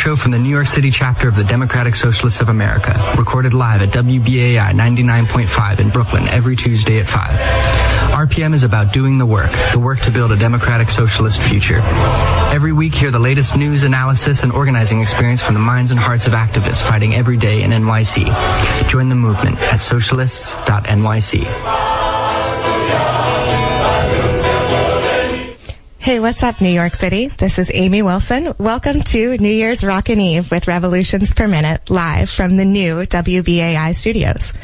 show from the New York City chapter of the Democratic Socialists of America, recorded live at WBAI 99.5 in Brooklyn every Tuesday at 5. RPM is about doing the work to build a democratic socialist future. Every week, hear the latest news, analysis, and organizing experience from the minds and hearts of activists fighting every day in NYC. Join the movement at socialists.nyc. Hey, what's up, New York City? This is Amy Wilson. Welcome to New Year's Rockin' Eve with Revolutions Per Minute, live from the new WBAI studios.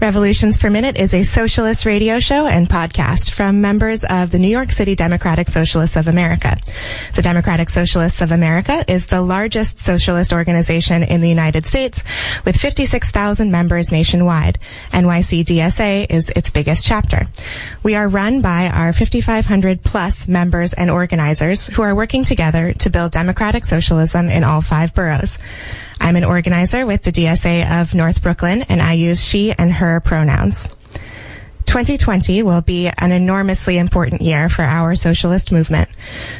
Revolutions Per Minute is a socialist radio show and podcast from members of the New York City Democratic Socialists of America. The Democratic Socialists of America is the largest socialist organization in the United States, with 56,000 members nationwide. NYCDSA is its biggest chapter. We are run by our 5,500 plus members and organizers who are working together to build democratic socialism in all five boroughs. I'm an organizer with the DSA of North Brooklyn, and I use she and her pronouns. 2020 will be an enormously important year for our socialist movement.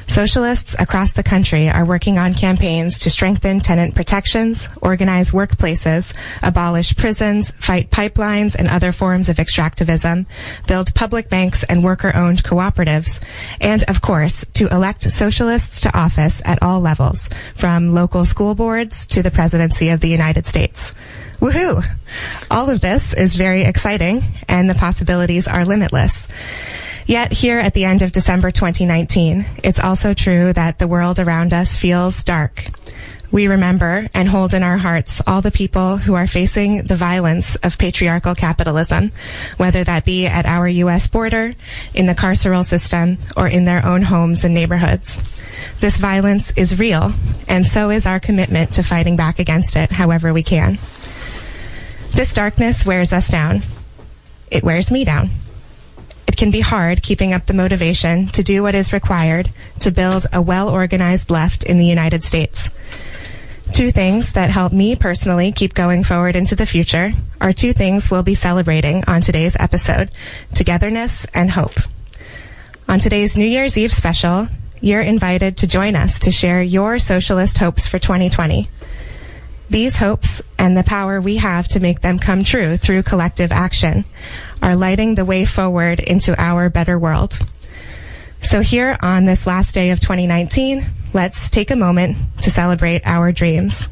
Socialists across the country are working on campaigns to strengthen tenant protections, organize workplaces, abolish prisons, fight pipelines and other forms of extractivism, build public banks and worker-owned cooperatives, and, of course, to elect socialists to office at all levels, from local school boards to the presidency of the United States. Woohoo! All of this is very exciting, and the possibilities are limitless. Yet here at the end of December 2019, it's also true that the world around us feels dark. We remember and hold in our hearts all the people who are facing the violence of patriarchal capitalism, whether that be at our U.S. border, in the carceral system, or in their own homes and neighborhoods. This violence is real, and so is our commitment to fighting back against it however we can. This darkness wears us down. It wears me down. It can be hard keeping up the motivation to do what is required to build a well-organized left in the United States. Two things that help me personally keep going forward into the future are two things we'll be celebrating on today's episode, togetherness and hope. On today's New Year's Eve special, you're invited to join us to share your socialist hopes for 2020. These hopes and the power we have to make them come true through collective action are lighting the way forward into our better world. So here on this last day of 2019, let's take a moment to celebrate our dreams.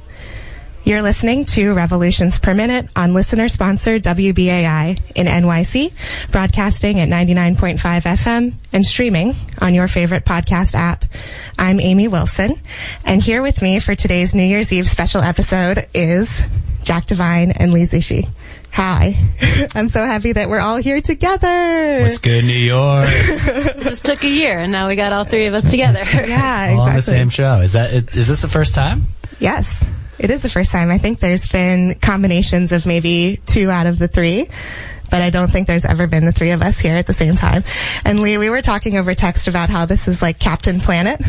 You're listening to Revolutions Per Minute on listener-sponsored WBAI in NYC, broadcasting at 99.5 FM and streaming on your favorite podcast app. I'm Amy Wilson, and here with me for today's New Year's Eve special episode is Jack Devine and Lee Zishi. Hi. I'm so happy that we're all here together. What's good, New York? It just took a year, and now we got all three of us together. Yeah, exactly. All on the same show. Is this the first time? Yes. It is the first time. I think there's been combinations of maybe two out of the three, but I don't think there's ever been the three of us here at the same time. And Lee, we were talking over text about how this is like Captain Planet.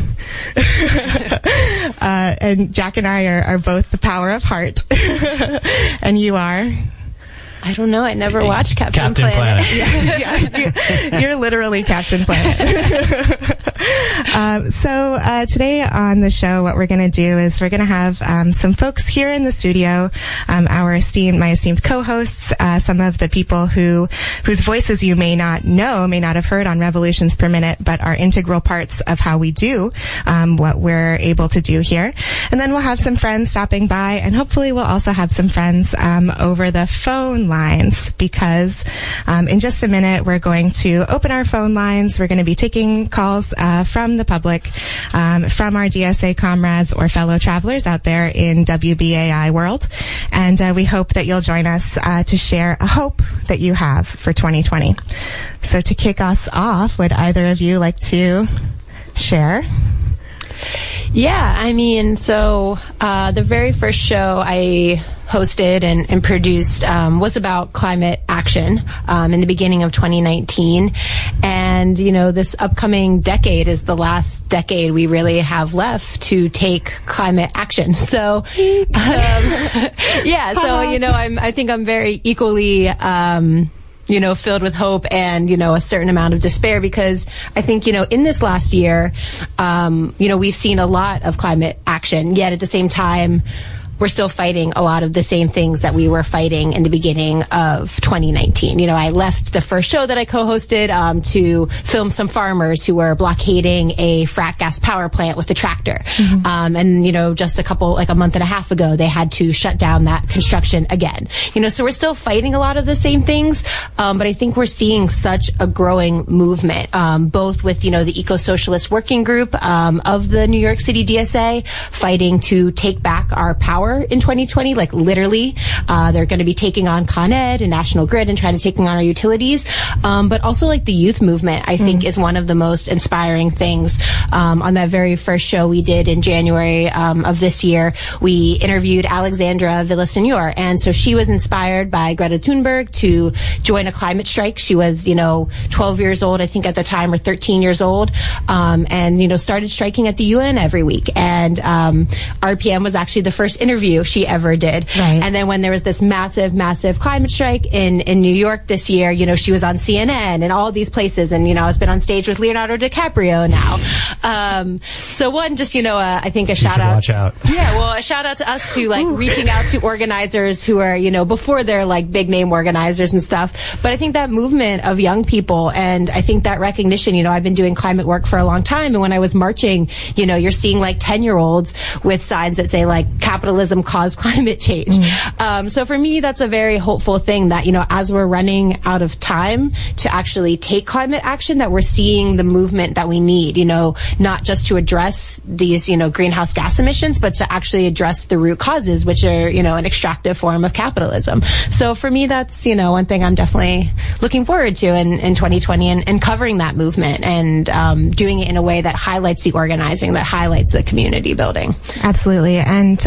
And Jack and I are both the power of heart. And you are? I don't know. I never watched Captain Planet. Yeah, you're literally Captain Planet. So today on the show, what we're going to do is we're going to have some folks here in the studio, my esteemed co-hosts, some of the people whose voices you may not have heard on Revolutions Per Minute, but are integral parts of how we do what we're able to do here. And then we'll have some friends stopping by, and hopefully we'll also have some friends over the phone lines, because in just a minute we're going to open our phone lines. We're going to be taking calls from the public, from our DSA comrades or fellow travelers out there in WBAI world. And we hope that you'll join us to share a hope that you have for 2020. So to kick us off, would either of you like to share? Yeah, I mean, so the very first show I hosted and produced was about climate action in the beginning of 2019. And, you know, this upcoming decade is the last decade we really have left to take climate action. So, yeah, so, you know, I think I'm very equally you know, filled with hope and, you know, a certain amount of despair, because I think, you know, in this last year, you know, we've seen a lot of climate action, yet at the same time, we're still fighting a lot of the same things that we were fighting in the beginning of 2019. You know, I left the first show that I co-hosted to film some farmers who were blockading a frack gas power plant with a tractor. Mm-hmm. And, you know, just a month and a half ago, they had to shut down that construction again. You know, so we're still fighting a lot of the same things. But I think we're seeing such a growing movement, both with, you know, the eco-socialist working group of the New York City DSA fighting to take back our power in 2020, like literally, they're going to be taking on Con Ed and National Grid and trying to taking on our utilities. But also like the youth movement, I think is one of the most inspiring things. On that very first show we did in January of this year, we interviewed Alexandra Villasenor. And so she was inspired by Greta Thunberg to join a climate strike. She was, you know, 12 years old, I think at the time, or 13 years old. And, you know, started striking at the UN every week. And RPM was actually the first interview she ever did. Right. And then when there was this massive, massive climate strike in New York this year, you know, she was on CNN and all these places. And, you know, I've been on stage with Leonardo DiCaprio now. So one, just, you know, I think a shout out. Watch out. Yeah, well, a shout out to us to like reaching out to organizers who are, you know, before they're like big name organizers and stuff. But I think that movement of young people, and I think that recognition, you know, I've been doing climate work for a long time. And when I was marching, you know, you're seeing like 10-year-olds with signs that say like capitalism caused climate change. So for me, that's a very hopeful thing that, you know, as we're running out of time to actually take climate action, that we're seeing the movement that we need, you know, not just to address these, you know, greenhouse gas emissions, but to actually address the root causes, which are, you know, an extractive form of capitalism. So for me, that's, you know, one thing I'm definitely looking forward to in 2020 and covering that movement and doing it in a way that highlights the organizing, that highlights the community building. Absolutely. And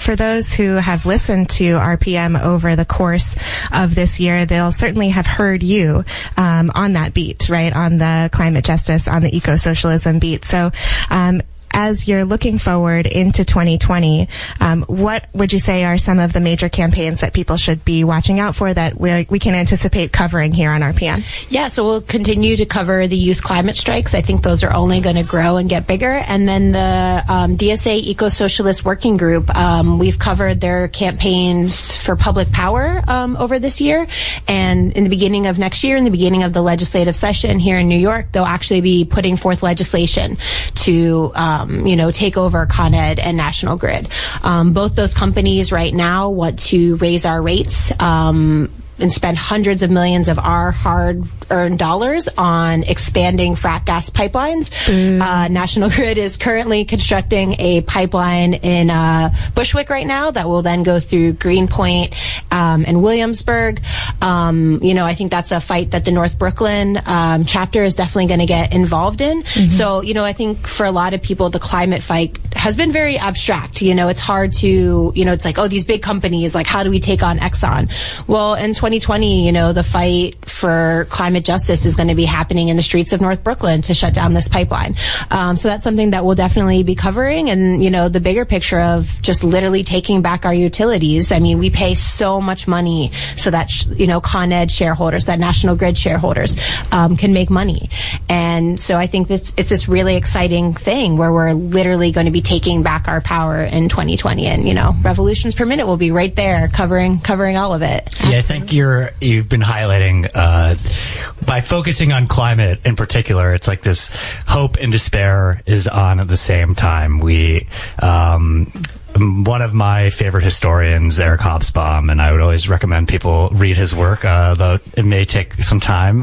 for those who have listened to RPM over the course of this year, they'll certainly have heard you on that beat, right? On the climate justice, on the eco-socialism beat. So as you're looking forward into 2020, what would you say are some of the major campaigns that people should be watching out for that we can anticipate covering here on RPM? Yeah, so we'll continue to cover the youth climate strikes. I think those are only going to grow and get bigger. And then the DSA Eco-Socialist Working Group, we've covered their campaigns for public power over this year. And in the beginning of next year, in the beginning of the legislative session here in New York, they'll actually be putting forth legislation to you know, take over Con Ed and National Grid. Both those companies right now want to raise our rates and spend hundreds of millions of our hard-earned dollars on expanding frack gas pipelines. National Grid is currently constructing a pipeline in Bushwick right now that will then go through Greenpoint and Williamsburg. You know, I think that's a fight that the North Brooklyn chapter is definitely going to get involved in. So, you know, I think for a lot of people, the climate fight has been very abstract. You know, it's hard to, you know, it's like, oh, these big companies, like, how do we take on Exxon? Well, in 2020, you know, the fight for climate justice is going to be happening in the streets of North Brooklyn to shut down this pipeline. So that's something that we'll definitely be covering. And, you know, the bigger picture of just literally taking back our utilities. I mean, we pay so much money so that, you know, Con Ed shareholders, that National Grid shareholders can make money. And so I think this, it's this really exciting thing where we're literally going to be taking back our power in 2020. And, you know, Revolutions Per Minute will be right there covering all of it. Yeah, I think you've been highlighting by focusing on climate in particular, it's like this hope and despair is on at the same time. We one of my favorite historians, Eric Hobsbawm, and I would always recommend people read his work, though it may take some time.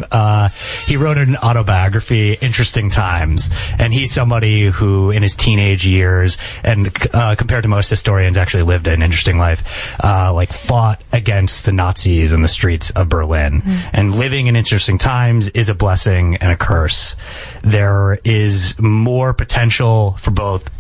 He wrote an autobiography, Interesting Times, and he's somebody who, in his teenage years, and compared to most historians, actually lived an interesting life, like fought against the Nazis in the streets of Berlin. And living in interesting times is a blessing and a curse. There is more potential for both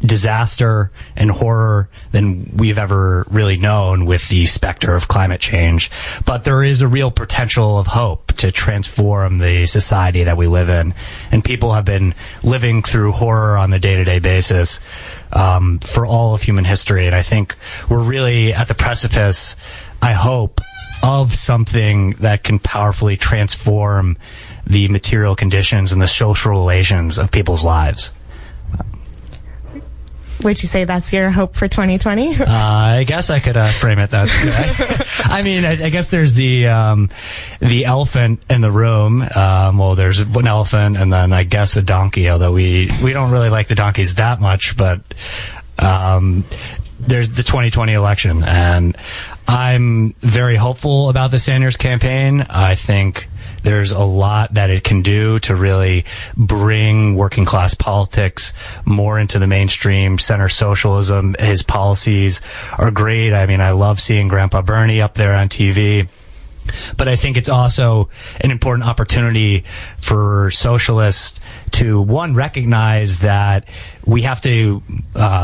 disaster and horror than we've ever really known with the specter of climate change. But there is a real potential of hope to transform the society that we live in. And people have been living through horror on the day-to-day basis for all of human history. And I think we're really at the precipice, I hope, of something that can powerfully transform the material conditions and the social relations of people's lives. Would you say that's your hope for 2020? I guess I could frame it that way. I mean, I guess there's the elephant in the room. Well, there's an elephant and then I guess a donkey, although we don't really like the donkeys that much, but there's the 2020 election, and I'm very hopeful about the Sanders campaign. I think there's a lot that it can do to really bring working class politics more into the mainstream, center socialism. His policies are great. I mean, I love seeing Grandpa Bernie up there on TV. But I think it's also an important opportunity for socialists to, one, recognize that we have to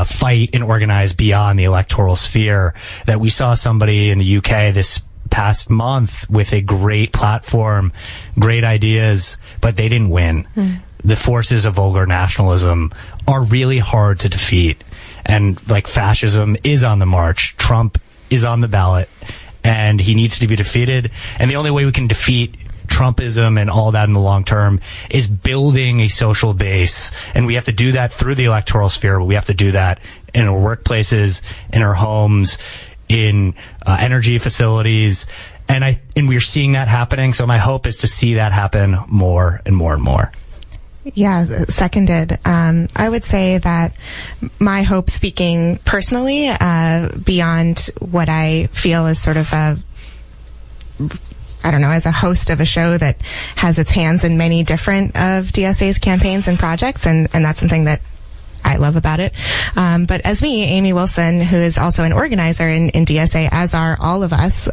fight and organize beyond the electoral sphere. That we saw somebody in the UK this past month with a great platform, great ideas, but they didn't win. Mm. The forces of vulgar nationalism are really hard to defeat. And, like, fascism is on the march. Trump is on the ballot. And he needs to be defeated. And the only way we can defeat Trumpism and all that in the long term is building a social base. And we have to do that through the electoral sphere, but we have to do that in our workplaces, in our homes, in energy facilities. And we're seeing that happening. So my hope is to see that happen more and more and more. Yeah, seconded. I would say that my hope, speaking personally, beyond what I feel is sort of a, I don't know, as a host of a show that has its hands in many different of DSA's campaigns and projects, and that's something that I love about it. But as me, Amy Wilson, who is also an organizer in DSA, as are all of us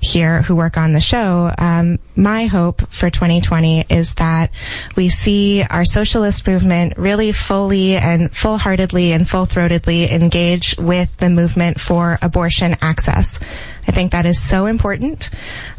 here who work on the show, my hope for 2020 is that we see our socialist movement really fully and full-heartedly and full-throatedly engage with the movement for abortion access. I think that is so important.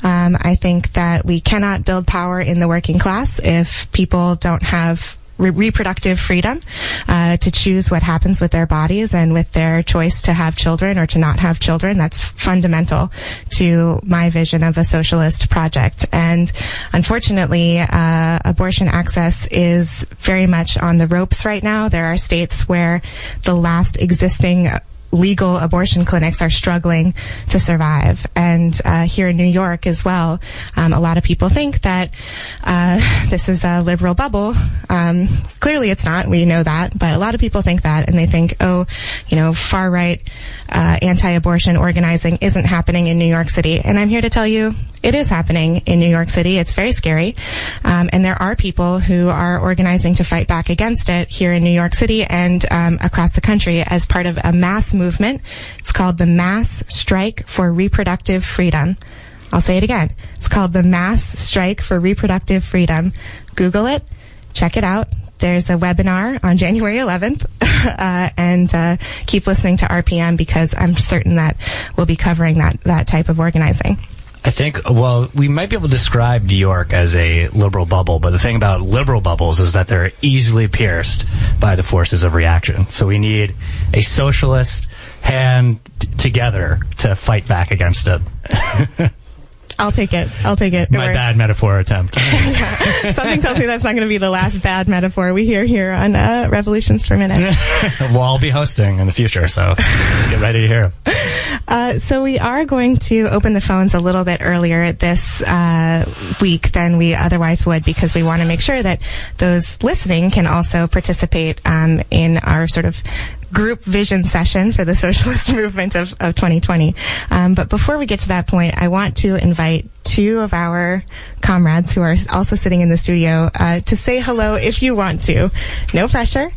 I think that we cannot build power in the working class if people don't have reproductive freedom to choose what happens with their bodies and with their choice to have children or to not have children. That's fundamental to my vision of a socialist project. And unfortunately, abortion access is very much on the ropes right now. There are states where the last existing legal abortion clinics are struggling to survive. And here in New York as well, a lot of people think that this is a liberal bubble. Clearly it's not, we know that, but a lot of people think that, and they think, oh, you know, far-right anti-abortion organizing isn't happening in New York City. And I'm here to tell you, it is happening in New York City. It's very scary. And there are people who are organizing to fight back against it here in New York City and across the country as part of a mass movement. It's called the Mass Strike for Reproductive Freedom. I'll say it again. It's called the Mass Strike for Reproductive Freedom. Google it. Check it out. There's a webinar on January 11th, and keep listening to RPM because I'm certain that we'll be covering that type of organizing. I think, well, we might be able to describe New York as a liberal bubble, but the thing about liberal bubbles is that they're easily pierced by the forces of reaction. So we need a socialist hand together to fight back against it. I'll take it. My bad metaphor attempt. Yeah. Something tells me that's not going to be the last bad metaphor we hear here on Revolutions Per Minute. Well, I'll be hosting in the future, so get ready to hear them. So we are going to open the phones a little bit earlier this week than we otherwise would because we want to make sure that those listening can also participate in our sort of group vision session for the socialist movement of 2020. But before we get to that point, I want to invite two of our comrades who are also sitting in the studio to say hello if you want to. No pressure.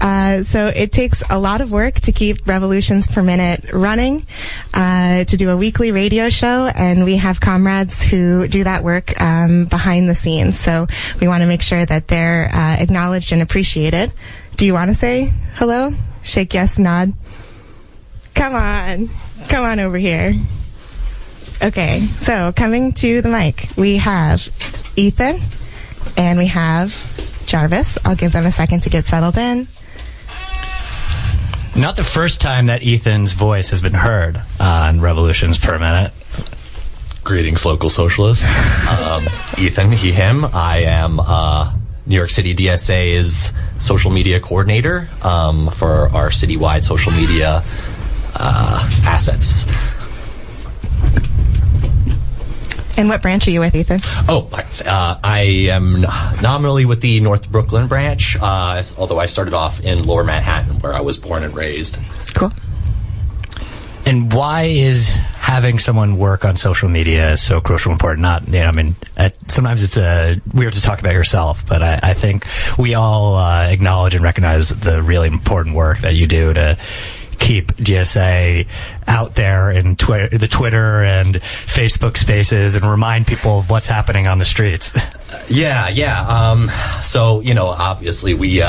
So it takes a lot of work to keep Revolutions Per Minute running, to do a weekly radio show, and we have comrades who do that work behind the scenes. So we want to make sure that they're acknowledged and appreciated. Do you want to say hello? Shake yes, nod. Come on over here. Okay, so coming to the mic, we have Ethan and we have Jarvis. I'll give them a second to get settled in. Not the first time that Ethan's voice has been heard on Revolutions Per Minute. Greetings, local socialists. Ethan, he, him. I am New York City DSA's social media coordinator for our citywide social media assets. And what branch are you with, Ethan? Oh, I am nominally with the North Brooklyn branch, although I started off in Lower Manhattan, where I was born and raised. Cool. And why is having someone work on social media so crucial and important? Not, you know, I mean, sometimes it's weird to talk about yourself, but I think we all acknowledge and recognize the really important work that you do to keep DSA out there in the Twitter and Facebook spaces and remind people of what's happening on the streets. Yeah. So, you know, obviously we,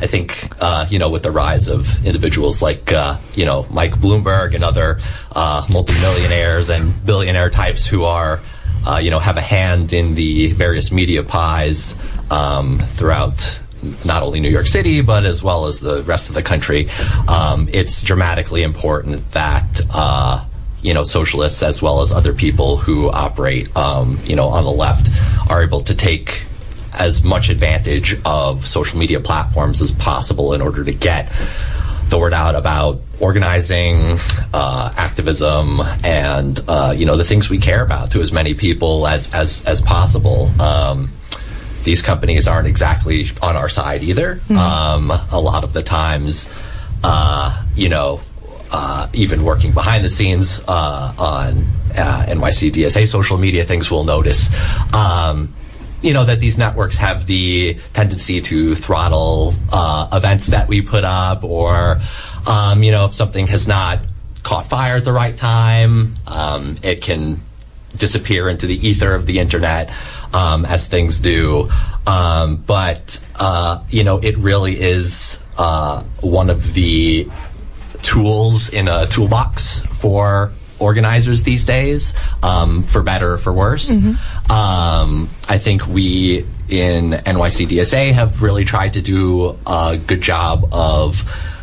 I think, you know, with the rise of individuals like, you know, Mike Bloomberg and other multimillionaires and billionaire types who are, you know, have a hand in the various media pies throughout not only New York City, but as well as the rest of the country. It's dramatically important that, you know, socialists as well as other people who operate, you know, on the left are able to take as much advantage of social media platforms as possible in order to get the word out about organizing, activism, and, you know, the things we care about to as many people as possible. These companies aren't exactly on our side either. Mm-hmm. A lot of the times, you know, even working behind the scenes on NYC DSA social media, things we'll notice, you know, that these networks have the tendency to throttle events that we put up, or, you know, if something has not caught fire at the right time, it can disappear into the ether of the internet, as things do. But, you know, it really is, one of the tools in a toolbox for organizers these days, for better or for worse. Mm-hmm. I think we in NYC DSA have really tried to do a good job of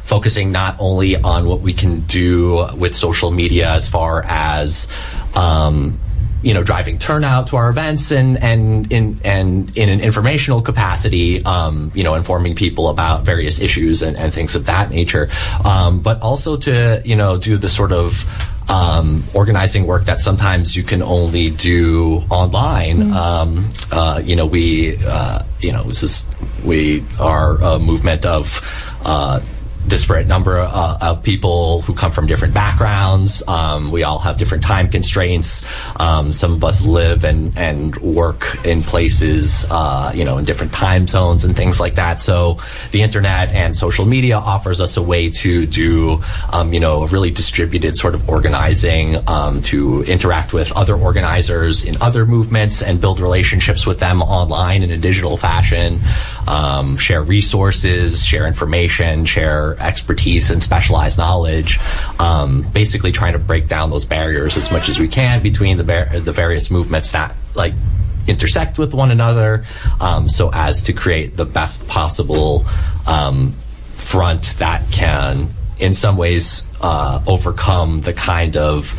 focusing not only on what we can do with social media as far as, you know, driving turnout to our events and in an informational capacity, you know, informing people about various issues and things of that nature, but also to, you know, do the sort of organizing work that sometimes you can only do online. Mm-hmm. You know, we, you know, we are a movement of disparate number of people who come from different backgrounds. We all have different time constraints. Some of us live and work in places, you know, in different time zones and things like that. So the internet and social media offers us a way to do, you know, a really distributed sort of organizing, to interact with other organizers in other movements and build relationships with them online in a digital fashion, share resources, share information, share expertise and specialized knowledge, basically trying to break down those barriers as much as we can between the various movements that like intersect with one another, so as to create the best possible front that can in some ways overcome the kind of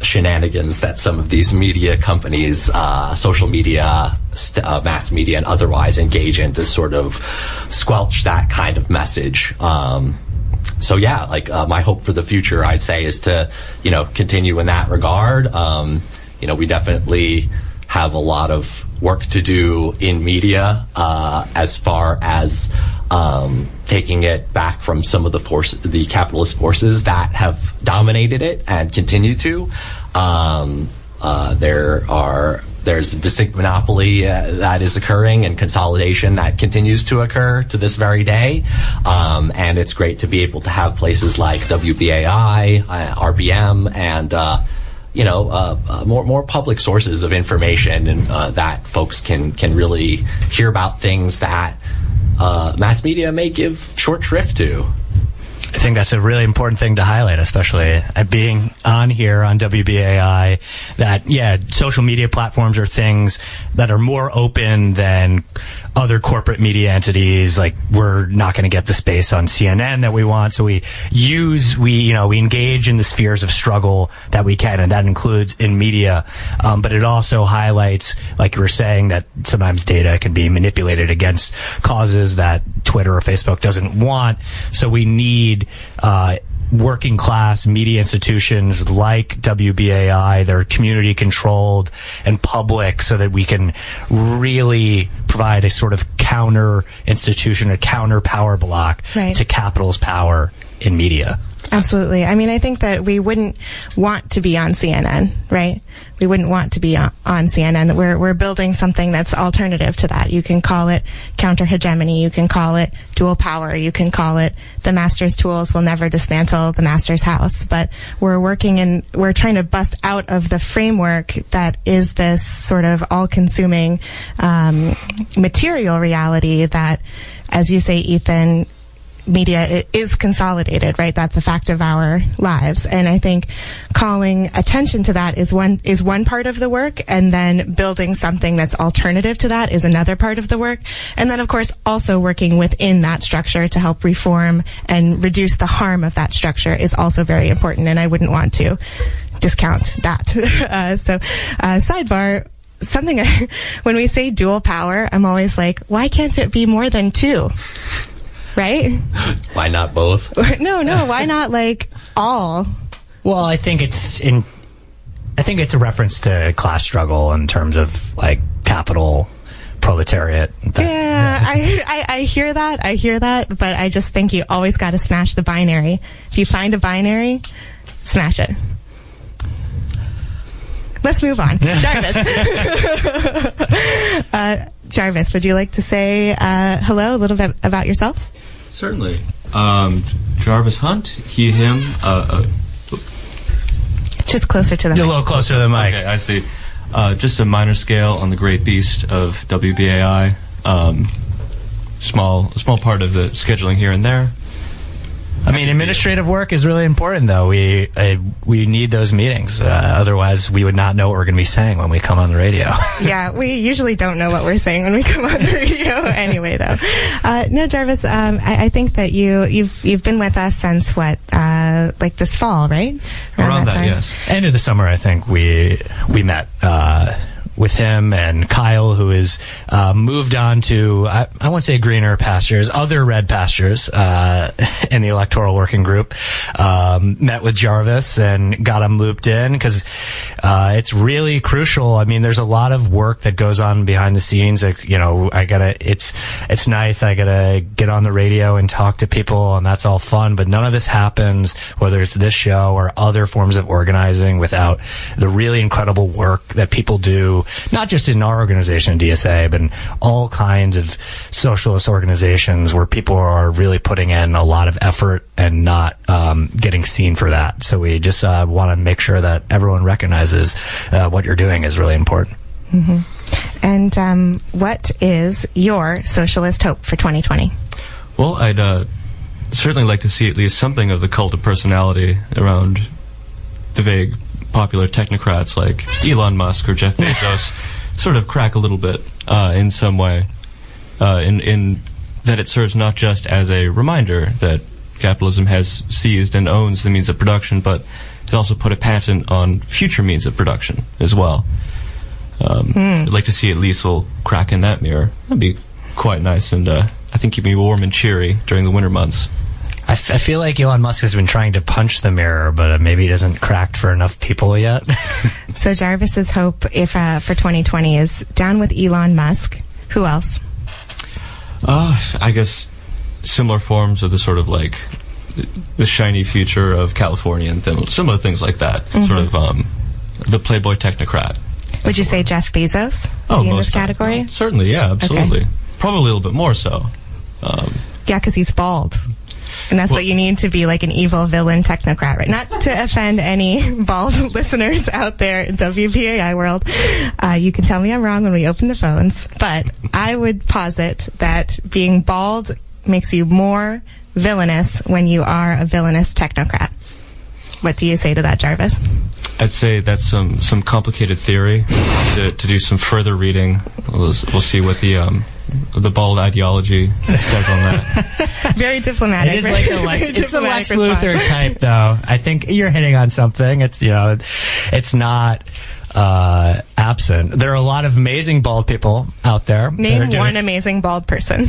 shenanigans that some of these media companies, social media, mass media, and otherwise engage in to sort of squelch that kind of message. So yeah, like my hope for the future, I'd say, is to, you know, continue in that regard. You know, we definitely have a lot of work to do in media, as far as taking it back from some of the capitalist forces that have dominated it and continue to. There's a distinct monopoly that is occurring, and consolidation that continues to occur to this very day. And it's great to be able to have places like WBAI, RBM, and you know, more public sources of information, and that folks can really hear about things that mass media may give short shrift to. I think that's a really important thing to highlight, especially at being on here on WBAI, that, yeah, social media platforms are things that are more open than other corporate media entities. Like, we're not going to get the space on CNN that we want. So we engage in the spheres of struggle that we can, and that includes in media. But it also highlights, like you were saying, that sometimes data can be manipulated against causes that Twitter or Facebook doesn't want. So we need working class media institutions like WBAI. They're community controlled and public, so that we can really provide a sort of counter institution, a counter power block to capital's power in media. Absolutely. I mean, I think that we wouldn't want to be on CNN, right? We wouldn't want to be on CNN. We're building something that's alternative to that. You can call it counter-hegemony. You can call it dual power. You can call it the master's tools will never dismantle the master's house. But we're trying to bust out of the framework that is this sort of all-consuming material reality that, as you say, Ethan, media is consolidated, right? That's a fact of our lives. And I think calling attention to that is one part of the work, and then building something that's alternative to that is another part of the work. And then, of course, also working within that structure to help reform and reduce the harm of that structure is also very important, and I wouldn't want to discount that. Sidebar. Something when we say dual power, I'm always like, why can't it be more than two? Right? Why not both? No. Why not like all? Well, I think it's a reference to class struggle in terms of like capital proletariat. I hear that, but I just think you always got to smash the binary. If you find a binary, smash it. Let's move on. Jarvis. Jarvis, would you like to say hello, a little bit about yourself? Certainly. Jarvis Hunt, he, him. Just closer to the mic. A little closer to the mic. Okay, I see. Just a minor scale on the great beast of WBAI. Small part of the scheduling here and there. I mean, administrative work is really important, though. We need those meetings. Otherwise, we would not know what we're going to be saying when we come on the radio. Yeah, we usually don't know what we're saying when we come on the radio anyway, though. No, Jarvis, I think that you've been with us since, what, like this fall, right? Around that time. Yes. End of the summer, I think, we met with him and Kyle, who is moved on to, I won't say greener pastures, other red pastures in the electoral working group. Met with Jarvis and got him looped in because it's really crucial. I mean, there's a lot of work that goes on behind the scenes. It's nice. I gotta get on the radio and talk to people, and that's all fun, but none of this happens, whether it's this show or other forms of organizing, without the really incredible work that people do, not just in our organization, DSA, but in all kinds of socialist organizations where people are really putting in a lot of effort and not getting seen for that. So we just want to make sure that everyone recognizes what you're doing is really important. Mm-hmm. And what is your socialist hope for 2020? Well, I'd certainly like to see at least something of the cult of personality around the vague popular technocrats like Elon Musk or Jeff Bezos sort of crack a little bit in some way, in that it serves not just as a reminder that capitalism has seized and owns the means of production, but it's also put a patent on future means of production as well. I'd like to see at least a little crack in that mirror. That'd be quite nice, and I think keep me warm and cheery during the winter months. I feel like Elon Musk has been trying to punch the mirror, but maybe he doesn't crack for enough people yet. So Jarvis's hope for 2020 is down with Elon Musk. Who else? I guess similar forms of the sort of like the shiny future of California and similar things like that. Mm-hmm. Sort of the playboy technocrat. Would you say Jeff Bezos? Is he in this category? No, certainly, yeah, absolutely. Okay. Probably a little bit more so. Yeah, because he's bald. And that's what you need to be, like an evil villain technocrat, right? Not to offend any bald listeners out there in WBAI world. You can tell me I'm wrong when we open the phones, but I would posit that being bald makes you more villainous when you are a villainous technocrat. What do you say to that, Jarvis? I'd say that's some complicated theory to do some further reading. We'll see what the bald ideology says on that. Very diplomatic. It is like it's a Lex Luthor type, though. I think you're hitting on something. It's, you know, it's not absent. There are a lot of amazing bald people out there. Name one amazing bald person.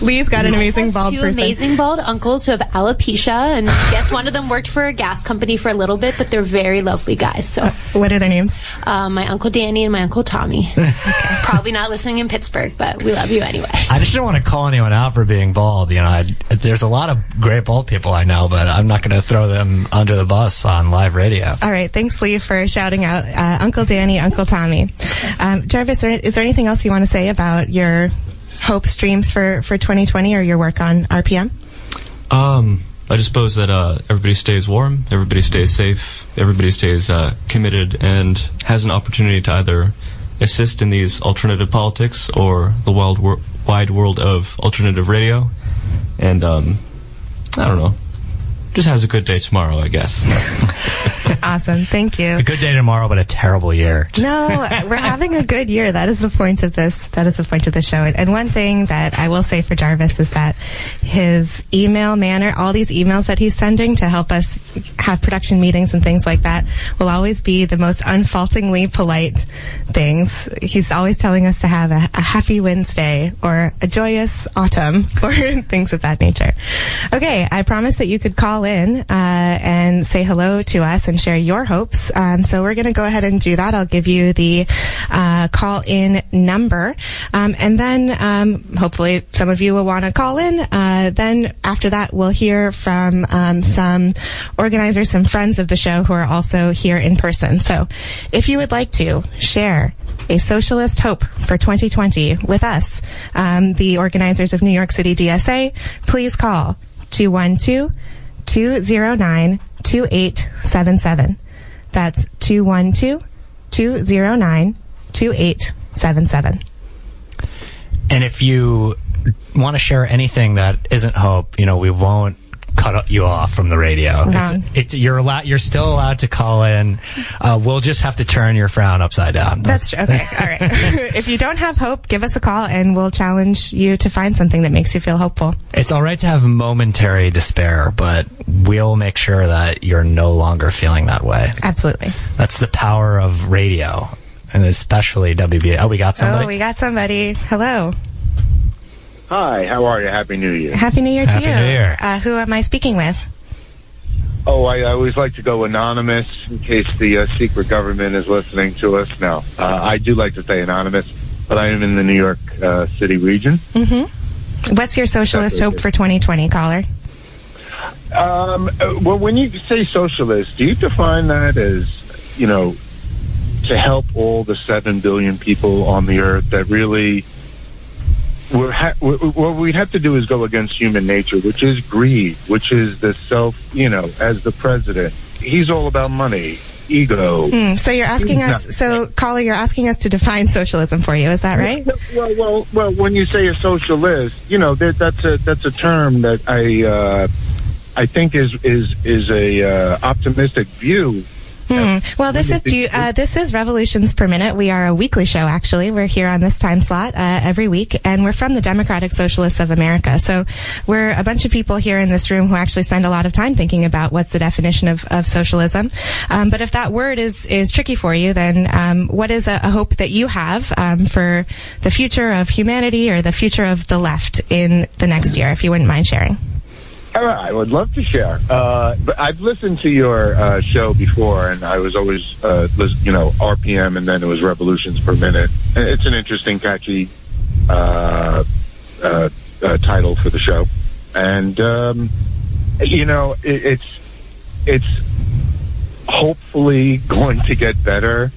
Lee's got an amazing bald person. Amazing bald uncles who have alopecia, and I guess one of them worked for a gas company for a little bit, but they're very lovely guys. So, what are their names? My Uncle Danny and my Uncle Tommy. Okay. Probably not listening in Pittsburgh, but we love you anyway. I just don't want to call anyone out for being bald. You know, there's a lot of great bald people I know, but I'm not going to throw them under the bus on live radio. All right, thanks, Lee, for shouting out Uncle Danny, Uncle Tommy. Jarvis, is there anything else you want to say about your hopes, dreams for 2020 or your work on RPM? I just suppose that everybody stays warm, everybody stays safe, everybody stays committed and has an opportunity to either assist in these alternative politics or the wide world of alternative radio. And I don't know. Just has a good day tomorrow, I guess. Awesome. Thank you. A good day tomorrow, but a terrible year. No, we're having a good year. That is the point of this. That is the point of the show. And one thing that I will say for Jarvis is that his email manner, all these emails that he's sending to help us have production meetings and things like that, will always be the most unfaltingly polite things. He's always telling us to have a happy Wednesday or a joyous autumn or things of that nature. Okay, I promise that you could call in and say hello to us and share your hopes. So we're going to go ahead and do that. I'll give you the call-in number. And then hopefully some of you will want to call in. Then after that, we'll hear from some organizers, some friends of the show who are also here in person. So if you would like to share a socialist hope for 2020 with us, the organizers of New York City DSA, please call 212-209-2877. That's 212-209-2877. And if you want to share anything that isn't hope, you know, we won't cut you off from the radio. You're still allowed to call in. We'll just have to turn your frown upside down. That's okay. All right. If you don't have hope, give us a call and we'll challenge you to find something that makes you feel hopeful. It's all right to have momentary despair, but we'll make sure that you're no longer feeling that way. Absolutely. That's the power of radio, and especially WBAI. Oh, we got somebody. Hello. Hi, how are you? Happy New Year. Happy New Year to you. Happy New Year. Who am I speaking with? Oh, I always like to go anonymous in case the secret government is listening to us. Now, I do like to stay anonymous, but I am in the New York City region. Mm-hmm. What's your socialist hope for 2020, caller? Well, when you say socialist, do you define that as, you know, to help all the 7 billion people on the earth that really... what we have to do is go against human nature, which is greed, which is the self, you know, as the president, he's all about money, ego. So you're asking us, so caller, you're asking us to define socialism for you. Is that right? Well, when you say a socialist, you know, that's a term that I think is a optimistic view. Well, this is Revolutions Per Minute. We are a weekly show, actually. We're here on this time slot every week, and we're from the Democratic Socialists of America. So we're a bunch of people here in this room who actually spend a lot of time thinking about what's the definition of socialism. But if that word is tricky for you, then what is a hope that you have for the future of humanity or the future of the left in the next year, if you wouldn't mind sharing? I would love to share. But I've listened to your show before, and I was always, you know, RPM, and then it was Revolutions Per Minute. It's an interesting, catchy title for the show. And, you know, it's hopefully going to get better,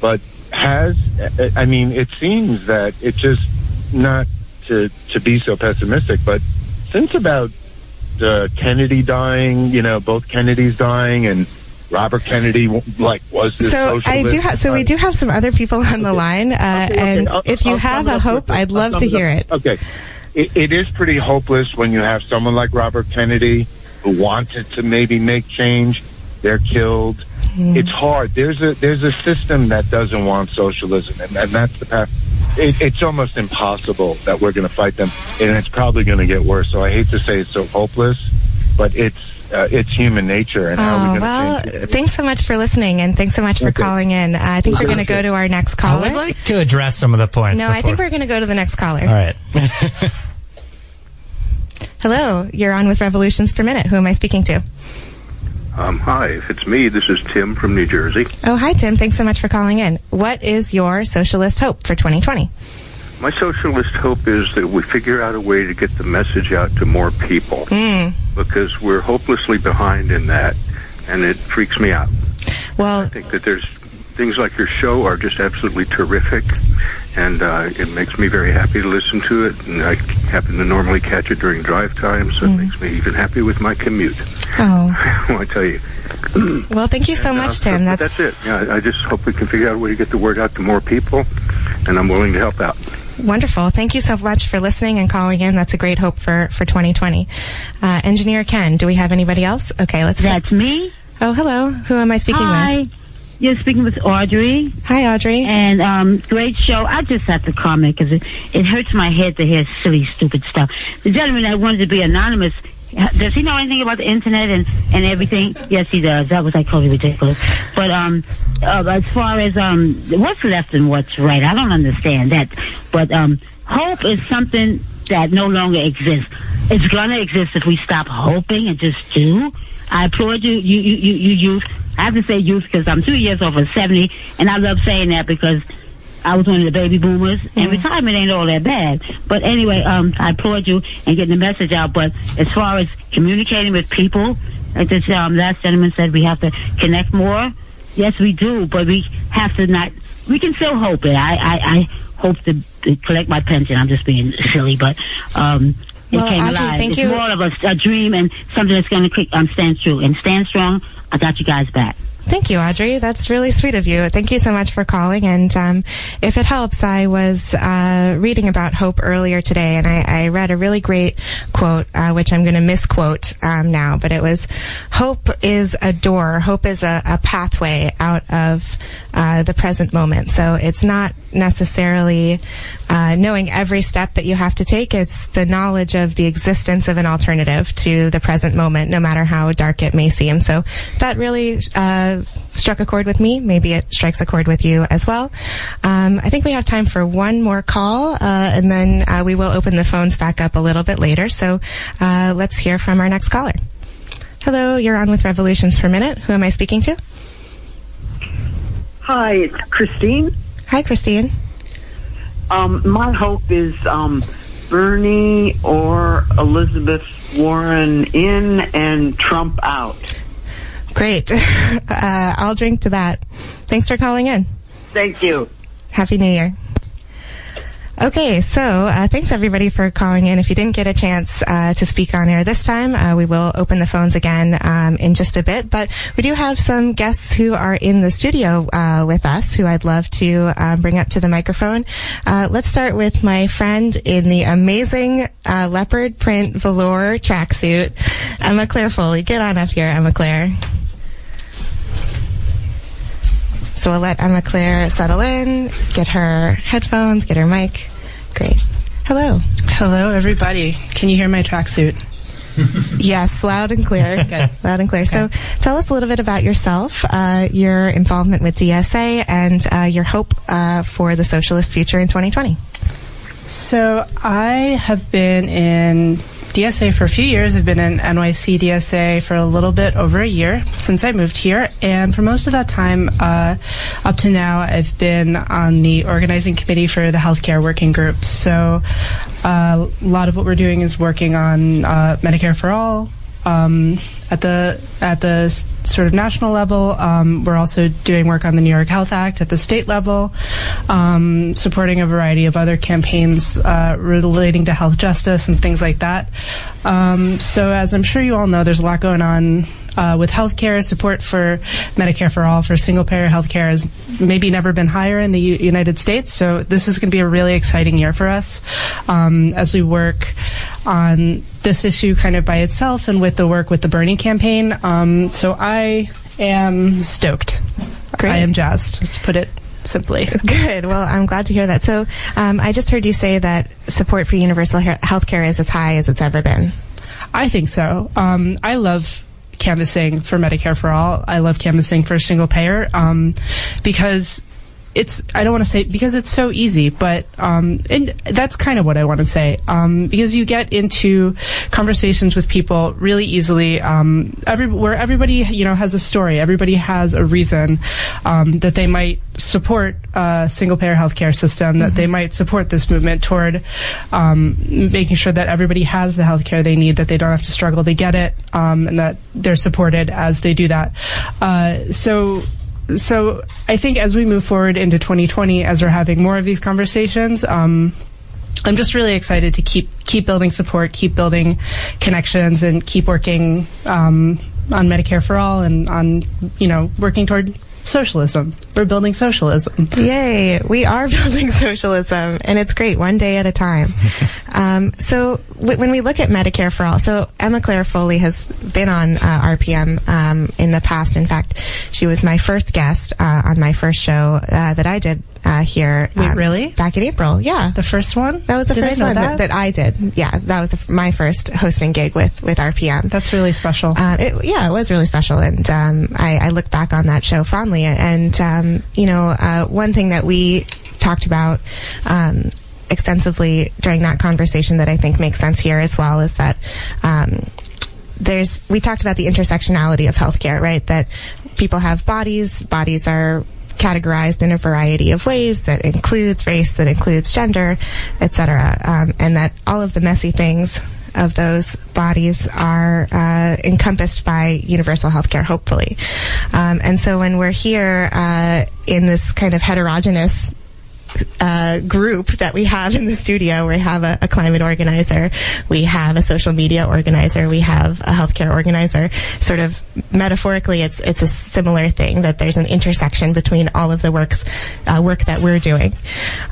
but it seems that it just, not to be so pessimistic, but since about Kennedy dying, you know, both Kennedys dying, and Robert Kennedy was this socialist. So we do have some other people on the line, and if you have a hope, I'd love to hear it. Okay. it is pretty hopeless when you have someone like Robert Kennedy who wanted to maybe make change. They're killed. Yeah. It's hard. There's a system that doesn't want socialism, and that's the path. It's almost impossible that we're going to fight them, and it's probably going to get worse. So I hate to say it's so hopeless, but it's human nature. And how we're going to change it. Thanks so much for listening, and thanks so much for calling in. I think we're going to go to our next caller. I would like to address some of the points. No, I think we're going to go to the next caller. All right. Hello, you're on with Revolutions Per Minute. Who am I speaking to? Hi, if it's me, this is Tim from New Jersey. Oh, hi, Tim. Thanks so much for calling in. What is your socialist hope for 2020? My socialist hope is that we figure out a way to get the message out to more people, because we're hopelessly behind in that, and it freaks me out. Well, I think that there's things like your show are just absolutely terrific, and it makes me very happy to listen to it, and I happen to normally catch it during drive time, so it makes me even happy with my commute. Oh. I tell you. Well, thank you so much, Tim. That's it. Yeah, I just hope we can figure out a way to get the word out to more people, and I'm willing to help out. Wonderful. Thank you so much for listening and calling in. That's a great hope for 2020. Engineer Ken, do we have anybody else? Okay, let's... That's me. Oh, hello. Who am I speaking with? Hi. You're speaking with Audrey. Hi, Audrey. And great show. I just have to comment because it hurts my head to hear silly, stupid stuff. The gentleman that wanted to be anonymous, does he know anything about the internet and everything? Yes, he does. That was like totally ridiculous. But as far as what's left and what's right, I don't understand that. But hope is something that no longer exists. It's going to exist if we stop hoping and just do. I applaud you. You I have to say youth because I'm 2 years over 70, and I love saying that because I was one of the baby boomers, and retirement ain't all that bad. But anyway, I applaud you and getting the message out. But as far as communicating with people, like this last gentleman said, we have to connect more. Yes, we do, but we have to not... We can still hope it. I hope to collect my pension. I'm just being silly, but... Well, Audrey, thank you. It's more of a dream and something that's going to stand true. And stand strong. I got you guys back. Thank you, Audrey. That's really sweet of you. Thank you so much for calling. And if it helps, I was reading about hope earlier today, and I read a really great quote, which I'm going to misquote now, but it was, hope is a door. Hope is a pathway out of the present moment. So it's not necessarily knowing every step that you have to take. It's the knowledge of the existence of an alternative to the present moment, no matter how dark it may seem. So that really struck a chord with me. Maybe it strikes a chord with you as well. I think we have time for one more call, and then we will open the phones back up a little bit later. So let's hear from our next caller. Hello, you're on with Revolutions Per Minute. Who am I speaking to? Hi, it's Christine. Hi, Christine. My hope is Bernie or Elizabeth Warren in and Trump out. Great. I'll drink to that. Thanks for calling in. Thank you. Happy New Year. Okay, so thanks everybody for calling in. If you didn't get a chance to speak on air this time, we will open the phones again in just a bit. But we do have some guests who are in the studio with us who I'd love to bring up to the microphone. Let's start with my friend in the amazing leopard print velour tracksuit, Emma Claire Foley. Get on up here, Emma Claire. So we'll let Emma Claire settle in, get her headphones, get her mic. Great. Hello. Hello, everybody. Can you hear my tracksuit? Yes, loud and clear. Good. Loud and clear. Okay. So tell us a little bit about yourself, your involvement with DSA, and your hope for the socialist future in 2020. So I have been in DSA for a few years. I've been in NYC DSA for a little bit over a year since I moved here, and for most of that time up to now, I've been on the organizing committee for the healthcare working group. So a lot of what we're doing is working on Medicare for All at the sort of national level. We're also doing work on the New York Health Act at the state level, supporting a variety of other campaigns relating to health justice and things like that. So as I'm sure you all know, there's a lot going on with healthcare, support for Medicare for all, for single-payer healthcare has maybe never been higher in the United States. So this is going to be a really exciting year for us as we work on this issue kind of by itself and with the work with the Bernie campaign. So I am stoked. Great. I am jazzed, to put it simply. Good. Well, I'm glad to hear that. So I just heard you say that support for universal healthcare is as high as it's ever been. I think so. I love canvassing for Medicare for all. I love canvassing for single payer because I don't want to say because it's so easy, but and that's kind of what I want to say because you get into conversations with people really easily, where everybody has a story, everybody has a reason that they might support a single payer healthcare system, that they might support this movement toward making sure that everybody has the healthcare they need, that they don't have to struggle to get it, and that they're supported as they do that. So I think as we move forward into 2020, as we're having more of these conversations, I'm just really excited to keep building support, keep building connections, and keep working on Medicare for all and on, working toward socialism. We're building socialism. Yay. We are building socialism, and it's great, one day at a time. So when we look at Medicare for all, so Emma Claire Foley has been on RPM in the past. In fact, she was my first guest on my first show that I did here. Wait, really? Back in April, yeah. The first one? That was the first one that I did. Yeah, that was my first hosting gig with RPM. That's really special. It was really special, and I look back on that show fondly. And one thing that we talked about extensively during that conversation that I think makes sense here as well is that we talked about the intersectionality of healthcare, right? That people have bodies are categorized in a variety of ways that includes race, that includes gender, etc., and that all of the messy things of those bodies are encompassed by universal healthcare, hopefully. And so when we're here in this kind of heterogeneous group that we have in the studio, we have a climate organizer, we have a social media organizer, we have a healthcare organizer. Sort of metaphorically, it's a similar thing, that there's an intersection between all of the work that we're doing.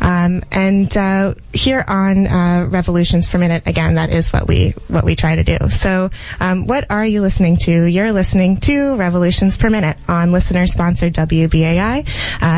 And here on Revolutions Per Minute, again, that is what we try to do. So what are you listening to? You're listening to Revolutions Per Minute on listener-sponsored WBAI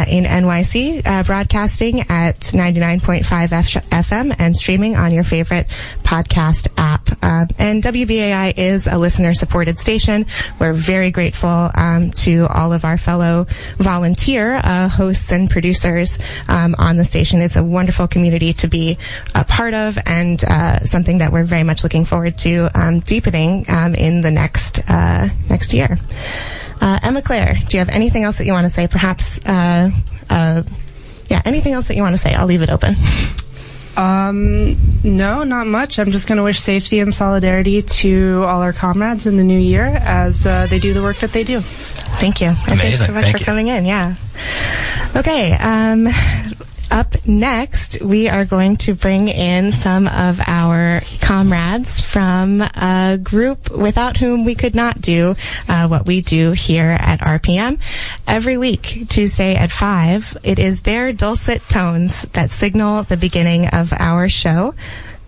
in NYC, broadcasting at 99.5 FM and streaming on your favorite podcast app. And WBAI is a listener-supported station. We're very grateful to all of our fellow volunteer hosts and producers on the station. It's a wonderful community to be a part of, and something that we're very much looking forward to deepening in the next year. Emma Claire, do you have anything else that you want to say? Perhaps anything else that you want to say? I'll leave it open. No, not much. I'm just going to wish safety and solidarity to all our comrades in the new year as they do the work that they do. Thank you. Amazing. And thanks so much for coming in. Yeah. Okay. Up next, we are going to bring in some of our comrades from a group without whom we could not do what we do here at RPM. Every week, Tuesday at 5, it is their dulcet tones that signal the beginning of our show.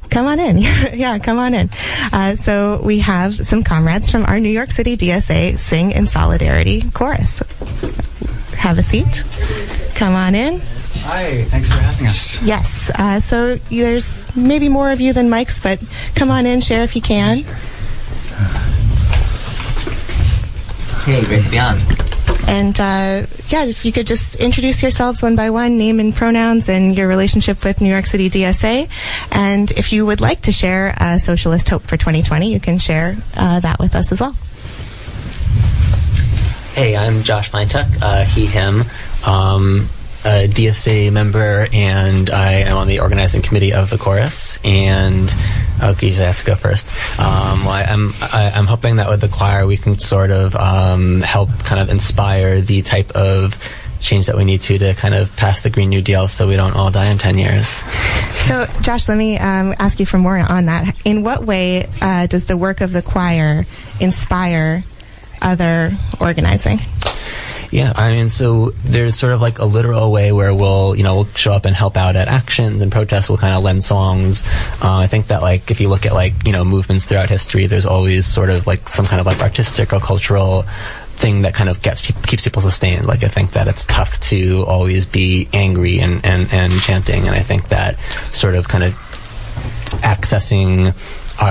Come on in. Yeah, come on in. So we have some comrades from our New York City DSA Sing in Solidarity chorus. Have a seat. Come on in. Hi, thanks for having us. Yes, so there's maybe more of you than Mike's, but come on in, share if you can. Hey, Rick Beyond. And, if you could just introduce yourselves one by one, name and pronouns, and your relationship with New York City DSA. And if you would like to share a socialist hope for 2020, you can share that with us as well. Hey, I'm Josh Meintuck, he, him. A DSA member, and I am on the organizing committee of the chorus. And okay, I have to go first. I'm hoping that with the choir we can sort of help kind of inspire the type of change that we need to kind of pass the Green New Deal so we don't all die in 10 years. So, Josh, let me ask you for more on that. In what way does the work of the choir inspire other organizing. Yeah, I mean, so there's sort of like a literal way where we'll show up and help out at actions and protests. We'll kind of lend songs. I think that like if you look at movements throughout history, there's always sort of like some kind of like artistic or cultural thing that kind of keeps people sustained. Like I think that it's tough to always be angry and chanting, and I think that sort of kind of accessing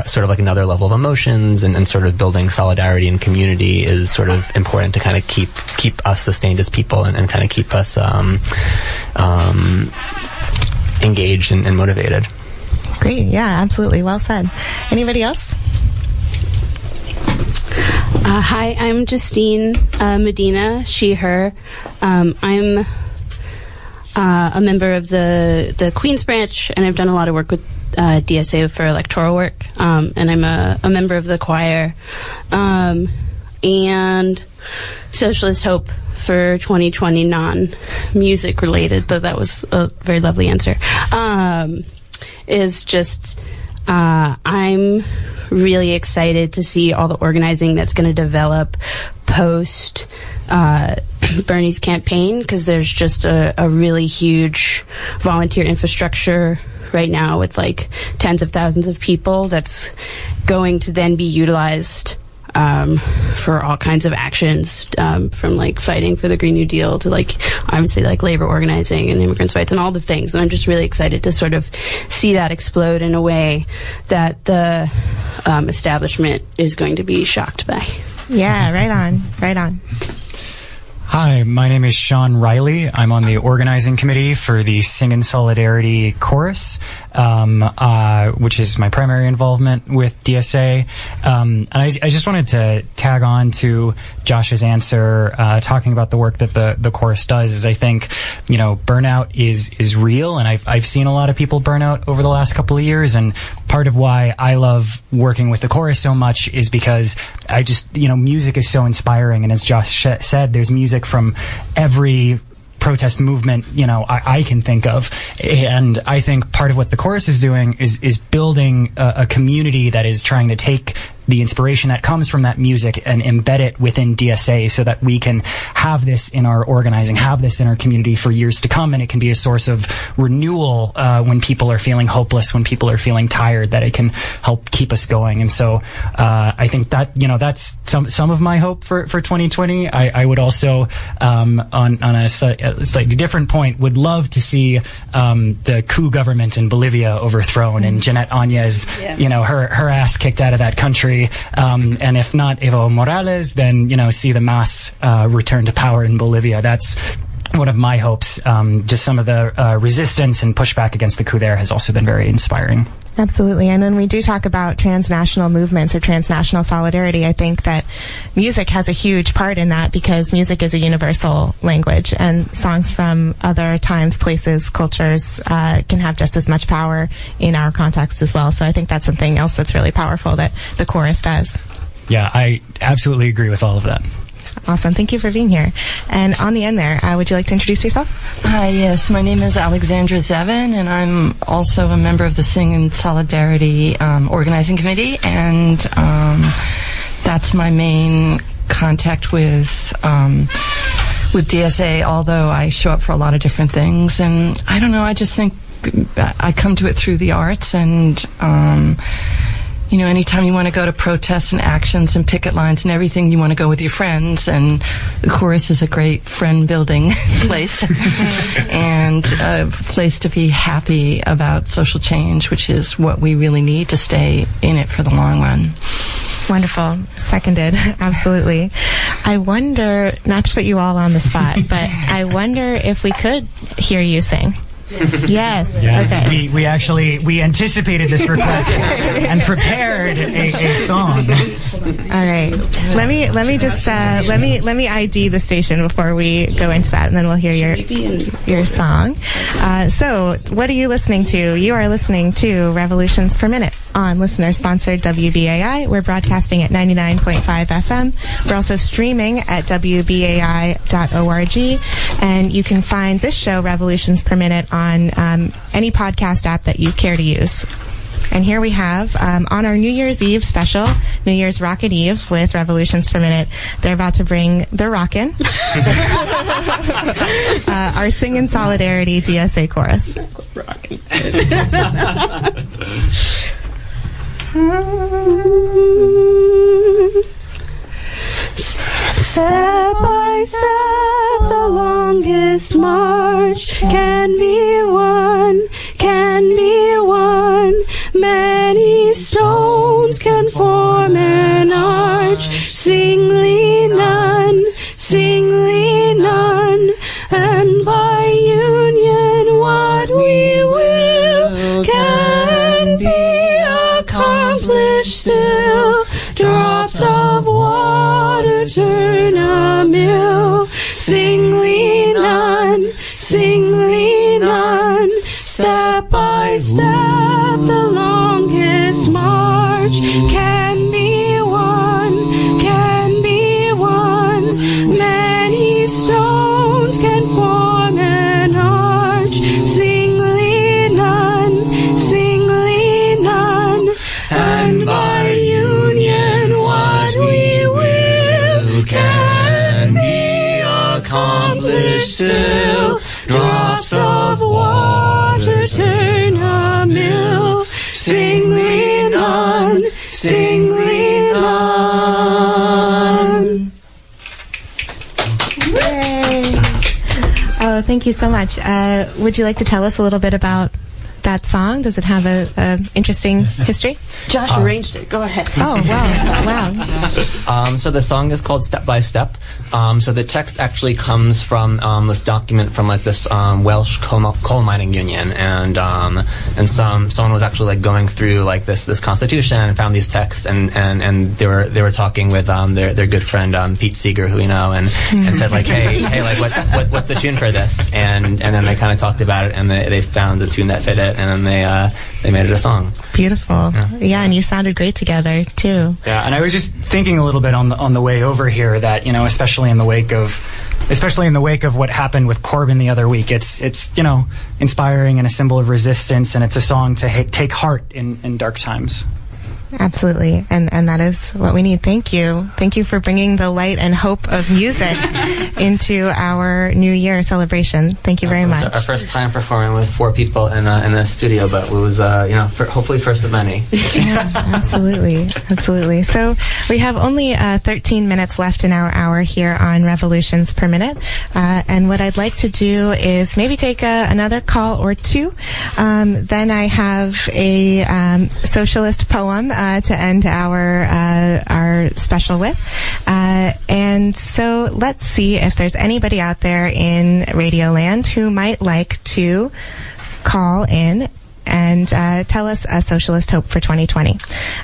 sort of like another level of emotions and sort of building solidarity and community is sort of important to kind of keep us sustained as people and kind of keep us engaged and motivated. Great. Yeah, absolutely. Well said. Anybody else? Hi, I'm Justine Medina, she, her. I'm a member of the Queens branch, and I've done a lot of work with DSA for electoral work, and I'm a member of the choir, and Socialist Hope for 2020, non-music related, though that was a very lovely answer, is just I'm really excited to see all the organizing that's going to develop post Bernie's campaign, because there's just a really huge volunteer infrastructure right now with like tens of thousands of people that's going to then be utilized for all kinds of actions, from like fighting for the Green New Deal to like obviously like labor organizing and immigrants' rights and all the things. And I'm just really excited to sort of see that explode in a way that the establishment is going to be shocked by. Yeah, right on. Hi, my name is Sean Riley. I'm on the organizing committee for the Sing in Solidarity chorus, which is my primary involvement with DSA. And I just wanted to tag on to Josh's answer, talking about the work that the chorus does. Is I think, burnout is real, and I've seen a lot of people burn out over the last couple of years. And part of why I love working with the chorus so much is because I just, music is so inspiring. And as Josh said, there's music from every protest movement I can think of, and I think part of what the chorus is doing is building a community that is trying to take the inspiration that comes from that music and embed it within DSA so that we can have this in our organizing, have this in our community for years to come. And it can be a source of renewal when people are feeling hopeless, when people are feeling tired, that it can help keep us going. And so I think that, that's some of my hope for 2020. I would also, on a slightly different point, would love to see the coup government in Bolivia overthrown and Jeanette Añez, her ass kicked out of that country. And if not Evo Morales, then, see the mass return to power in Bolivia. That's one of my hopes. Just some of the resistance and pushback against the coup there has also been very inspiring. Absolutely. And when we do talk about transnational movements or transnational solidarity, I think that music has a huge part in that, because music is a universal language, and songs from other times, places, cultures can have just as much power in our context as well. So I think that's something else that's really powerful that the chorus does. Yeah, I absolutely agree with all of that. Awesome. Thank you for being here. And on the end there, would you like to introduce yourself? Hi, yes. My name is Alexandra Zevin, and I'm also a member of the Sing in Solidarity Organizing Committee, and that's my main contact with DSA, although I show up for a lot of different things. And I don't know, I just think I come to it through the arts, and anytime you want to go to protests and actions and picket lines and everything, you want to go with your friends, and the chorus is a great friend-building place and a place to be happy about social change, which is what we really need to stay in it for the long run. Wonderful. Seconded. Absolutely. I wonder, not to put you all on the spot, but I wonder if we could hear you sing. Yes. Yeah. Okay. We anticipated this request and prepared a song. All right. Let me ID the station before we go into that, and then we'll hear your song. So, what are you listening to? You are listening to Revolutions Per Minute on listener-sponsored WBAI. We're broadcasting at 99.5 FM. We're also streaming at WBAI.org, and you can find this show, Revolutions Per Minute, on any podcast app that you care to use. And here we have, on our New Year's Eve special, New Year's Rocket Eve with Revolutions Per Minute, they're about to bring, they're rockin', our Sing in Solidarity DSA chorus. Step by step, the longest march can be won, can be won. Many stones can form an arch, singly none, singly none. And by union what we will can be accomplished still. Drops of water turn a mill, singly none, singly none. Step by step, the longest march can be won, can be won. Many stones can form an arch, singly none, singly none. And by union what we will can be accomplished still. Drops of water turn a mill, singly none, singly none. Yay. Oh, thank you so much. Would you like to tell us a little bit about that song? Does it have an interesting history? Josh arranged it. Go ahead. Oh, wow. Wow. So the song is called Step by Step. So the text actually comes from this document from like this Welsh coal mining union, and someone was actually like going through like this constitution and found these texts, and they were talking with their good friend Pete Seeger, who you know, and said like, hey, like what's the tune for this? And then they kind of talked about it, and they found the tune that fit it. And then they made it a song. Beautiful. Yeah, and you sounded great together too. Yeah, and I was just thinking a little bit on the way over here that, you know, especially in the wake of what happened with Corbyn the other week, it's you know, inspiring and a symbol of resistance, and it's a song to take heart in dark times. Absolutely, and that is what we need. Thank you for bringing the light and hope of music into our New Year celebration. Thank you very much. It was our first time performing with 4 people in the studio, but it was hopefully first of many. Yeah, absolutely. So we have only 13 minutes left in our hour here on Revolutions Per Minute, and what I'd like to do is maybe take another call or 2. Then I have a socialist poem to end our special with, and so let's see if there's anybody out there in Radioland who might like to call in and tell us a socialist hope for 2020.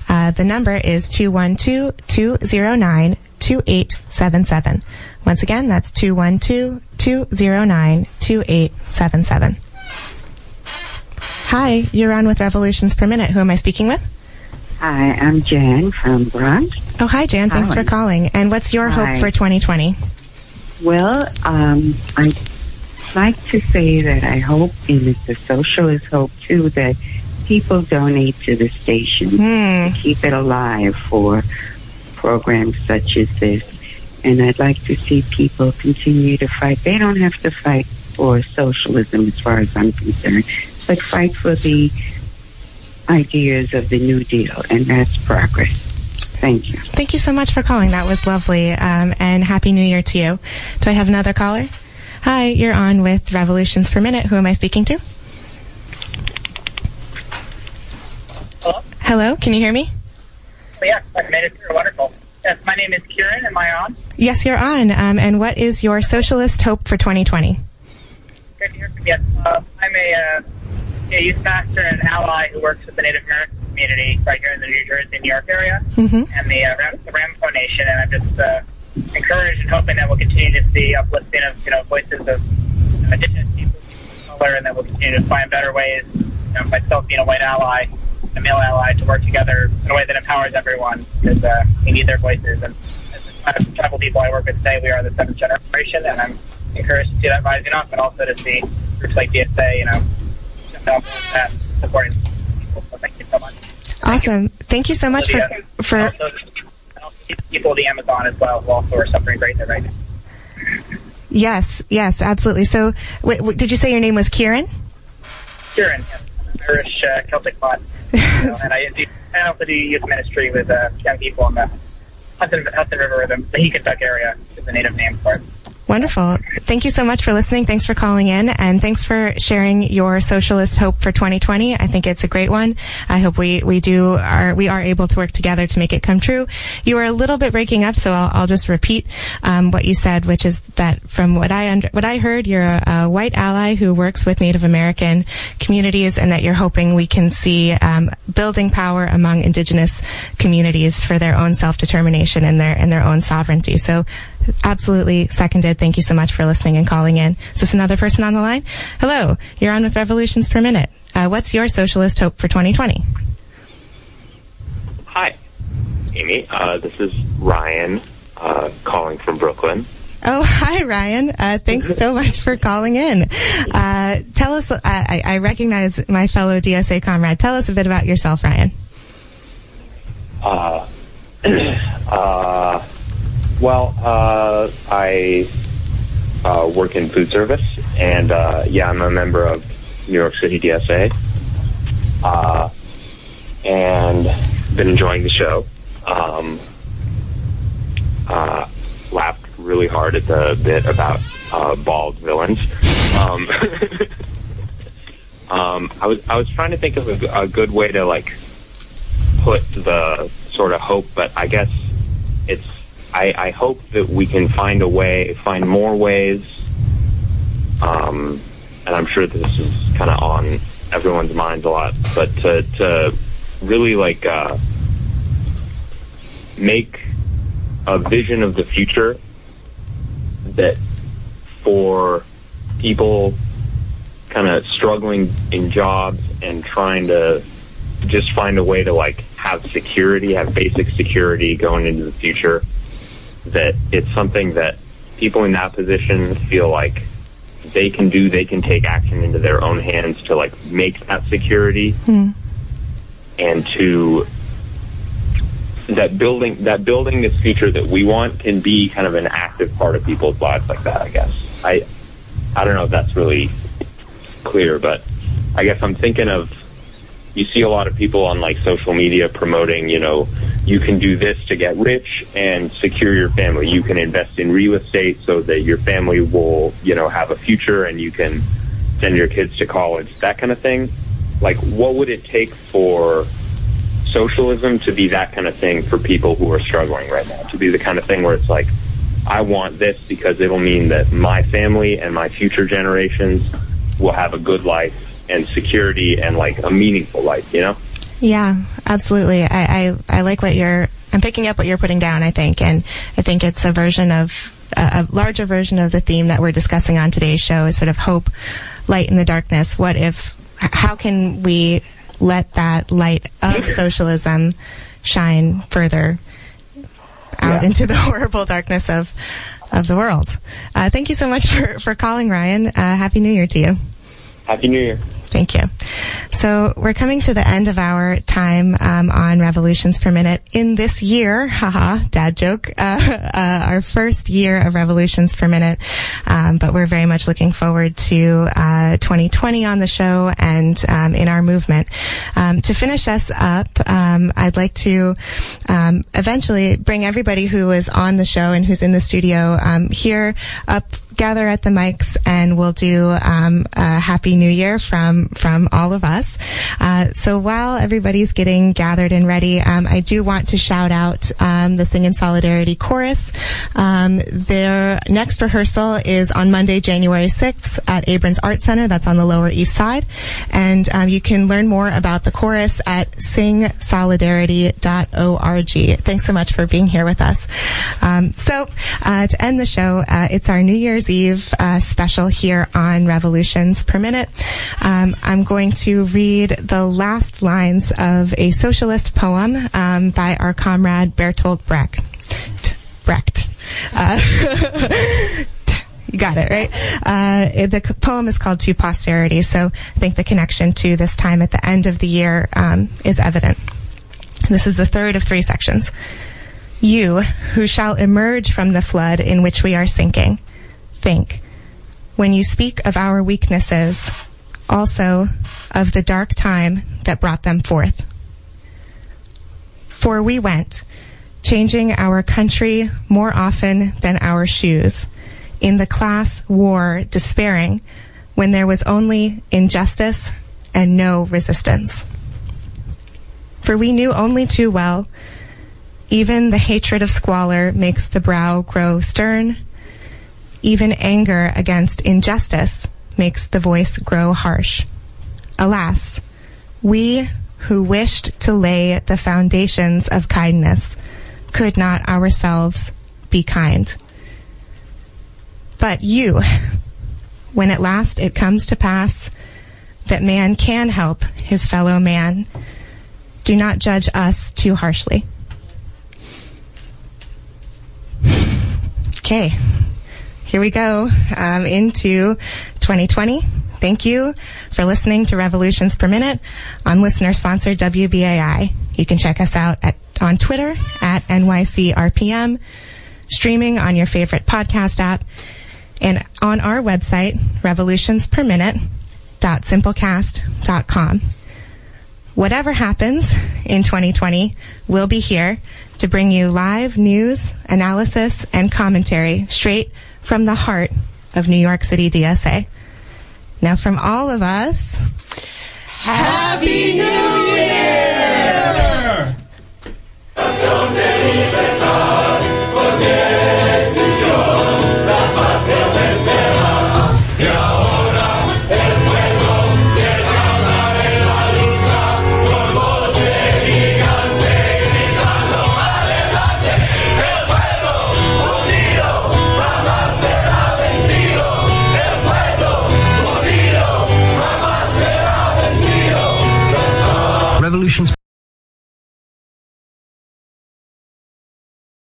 The number is 212-209-2877. Once again, that's 212-209-2877. Hi, you're on with Revolutions Per Minute. Who am I speaking with? Hi, I'm Jan from Bronx. Oh, hi, Jan. Thanks for calling. And what's your hope for 2020? Well, I'd like to say that I hope, and it's a socialist hope, too, that people donate to the station to keep it alive for programs such as this. And I'd like to see people continue to fight. They don't have to fight for socialism, as far as I'm concerned, but fight for the ideas of the New Deal, and that's progress. Thank you. Thank you so much for calling. That was lovely, and Happy New Year to you. Do I have another caller? Hi, you're on with Revolutions Per Minute. Who am I speaking to? Hello? Hello, can you hear me? Oh, yeah, I've made it through. Wonderful. Yes, my name is Kieran. Am I on? Yes, you're on. And what is your socialist hope for 2020? Good to hear from you. I'm a youth pastor and ally who works with the Native American community right here in the New Jersey, New York area, and the Ramapo Nation, and I'm just encouraged and hoping that we'll continue to see uplifting of, you know, voices of indigenous people of color, and that we'll continue to find better ways, you know, myself being a white ally, a male ally, to work together in a way that empowers everyone, because we need their voices. And as a lot of tribal people I work with today, we are the 7th generation, and I'm encouraged to see that rising up, and also to see groups like DSA, you know, supporting people. So thank you so much. Awesome. Thank you so much for people in the Amazon as well, who also are suffering greatly right now. Yes, yes, absolutely. So, did you say your name was Kieran? Kieran, yes. I'm an Irish Celtic bot. And I also do youth ministry with young people in the Hudson River, the Hecontuck area, is the native name for it. Wonderful. Thank you so much for listening. Thanks for calling in, and thanks for sharing your socialist hope for 2020. I think it's a great one. I hope we are able to work together to make it come true. You were a little bit breaking up, so I'll just repeat what you said, which is that from what I heard, you're a white ally who works with Native American communities, and that you're hoping we can see building power among Indigenous communities for their own self-determination and their own sovereignty. So, absolutely seconded. Thank you so much for listening and calling in. Is this another person on the line? Hello, you're on with Revolutions Per Minute. What's your socialist hope for 2020? Hi, Amy. This is Ryan calling from Brooklyn. Oh, hi, Ryan. Thanks so much for calling in. Tell us, I recognize my fellow DSA comrade. Tell us a bit about yourself, Ryan. Well, I work in food service, and I'm a member of New York City DSA, and been enjoying the show. Laughed really hard at the bit about bald villains. I was trying to think of a good way to like put the sort of hope, but I guess it's. I hope that we can find more ways, and I'm sure this is kind of on everyone's minds a lot, but to really like make a vision of the future that for people kind of struggling in jobs and trying to just find a way to like have basic security going into the future. That it's something that people in that position feel like they can take action into their own hands to like make that security and to that building this future that we want can be kind of an active part of people's lives like that, I guess. I don't know if that's really clear, but I guess I'm thinking of you see a lot of people on like social media promoting, you know, you can do this to get rich and secure your family. You can invest in real estate so that your family will, you know, have a future and you can send your kids to college, that kind of thing. Like, what would it take for socialism to be that kind of thing for people who are struggling right now? To be the kind of thing where it's like, I want this because it'll mean that my family and my future generations will have a good life and security and like a meaningful life, you know? Yeah, absolutely. I like what I'm picking up what you're putting down, I think. And I think it's a version of, a larger version of the theme that we're discussing on today's show is sort of hope, light in the darkness. How can we let that light of socialism shine further out into the horrible darkness of the world? Thank you so much for calling, Ryan. Happy New Year to you. Happy New Year. Thank you. So we're coming to the end of our time on Revolutions Per Minute in this year. Haha, dad joke. Our first year of Revolutions Per Minute, but we're very much looking forward to 2020 on the show and in our movement. To finish us up, I'd like to eventually bring everybody who is on the show and who's in the studio here up. Gather at the mics, and we'll do a Happy New Year from all of us. So while everybody's getting gathered and ready, I do want to shout out the Sing in Solidarity chorus. Their next rehearsal is on Monday, January 6th at Abrams Art Center. That's on the Lower East Side. And you can learn more about the chorus at singsolidarity.org. Thanks so much for being here with us. So to end the show, it's our New Year's Eve special here on Revolutions Per Minute. I'm going to read the last lines of a socialist poem by our comrade Bertolt Brecht. You got it, right? The poem is called To Posterity, so I think the connection to this time at the end of the year is evident. and this is the third of three sections. You, who shall emerge from the flood in which we are sinking, think, when you speak of our weaknesses, also of the dark time that brought them forth. For we went, changing our country more often than our shoes, in the class war despairing, when there was only injustice and no resistance. For we knew only too well, even the hatred of squalor makes the brow grow stern, even anger against injustice makes the voice grow harsh. Alas, we who wished to lay the foundations of kindness could not ourselves be kind. But you, when at last it comes to pass that man can help his fellow man, do not judge us too harshly. Okay, here we go into 2020. Thank you for listening to Revolutions Per Minute on listener-sponsored WBAI. You can check us out on Twitter at NYCRPM, streaming on your favorite podcast app, and on our website, revolutionsperminute.simplecast.com. Whatever happens in 2020, we'll be here to bring you live news, analysis, and commentary straight from the heart of New York City DSA. Now from all of us, Happy New Year!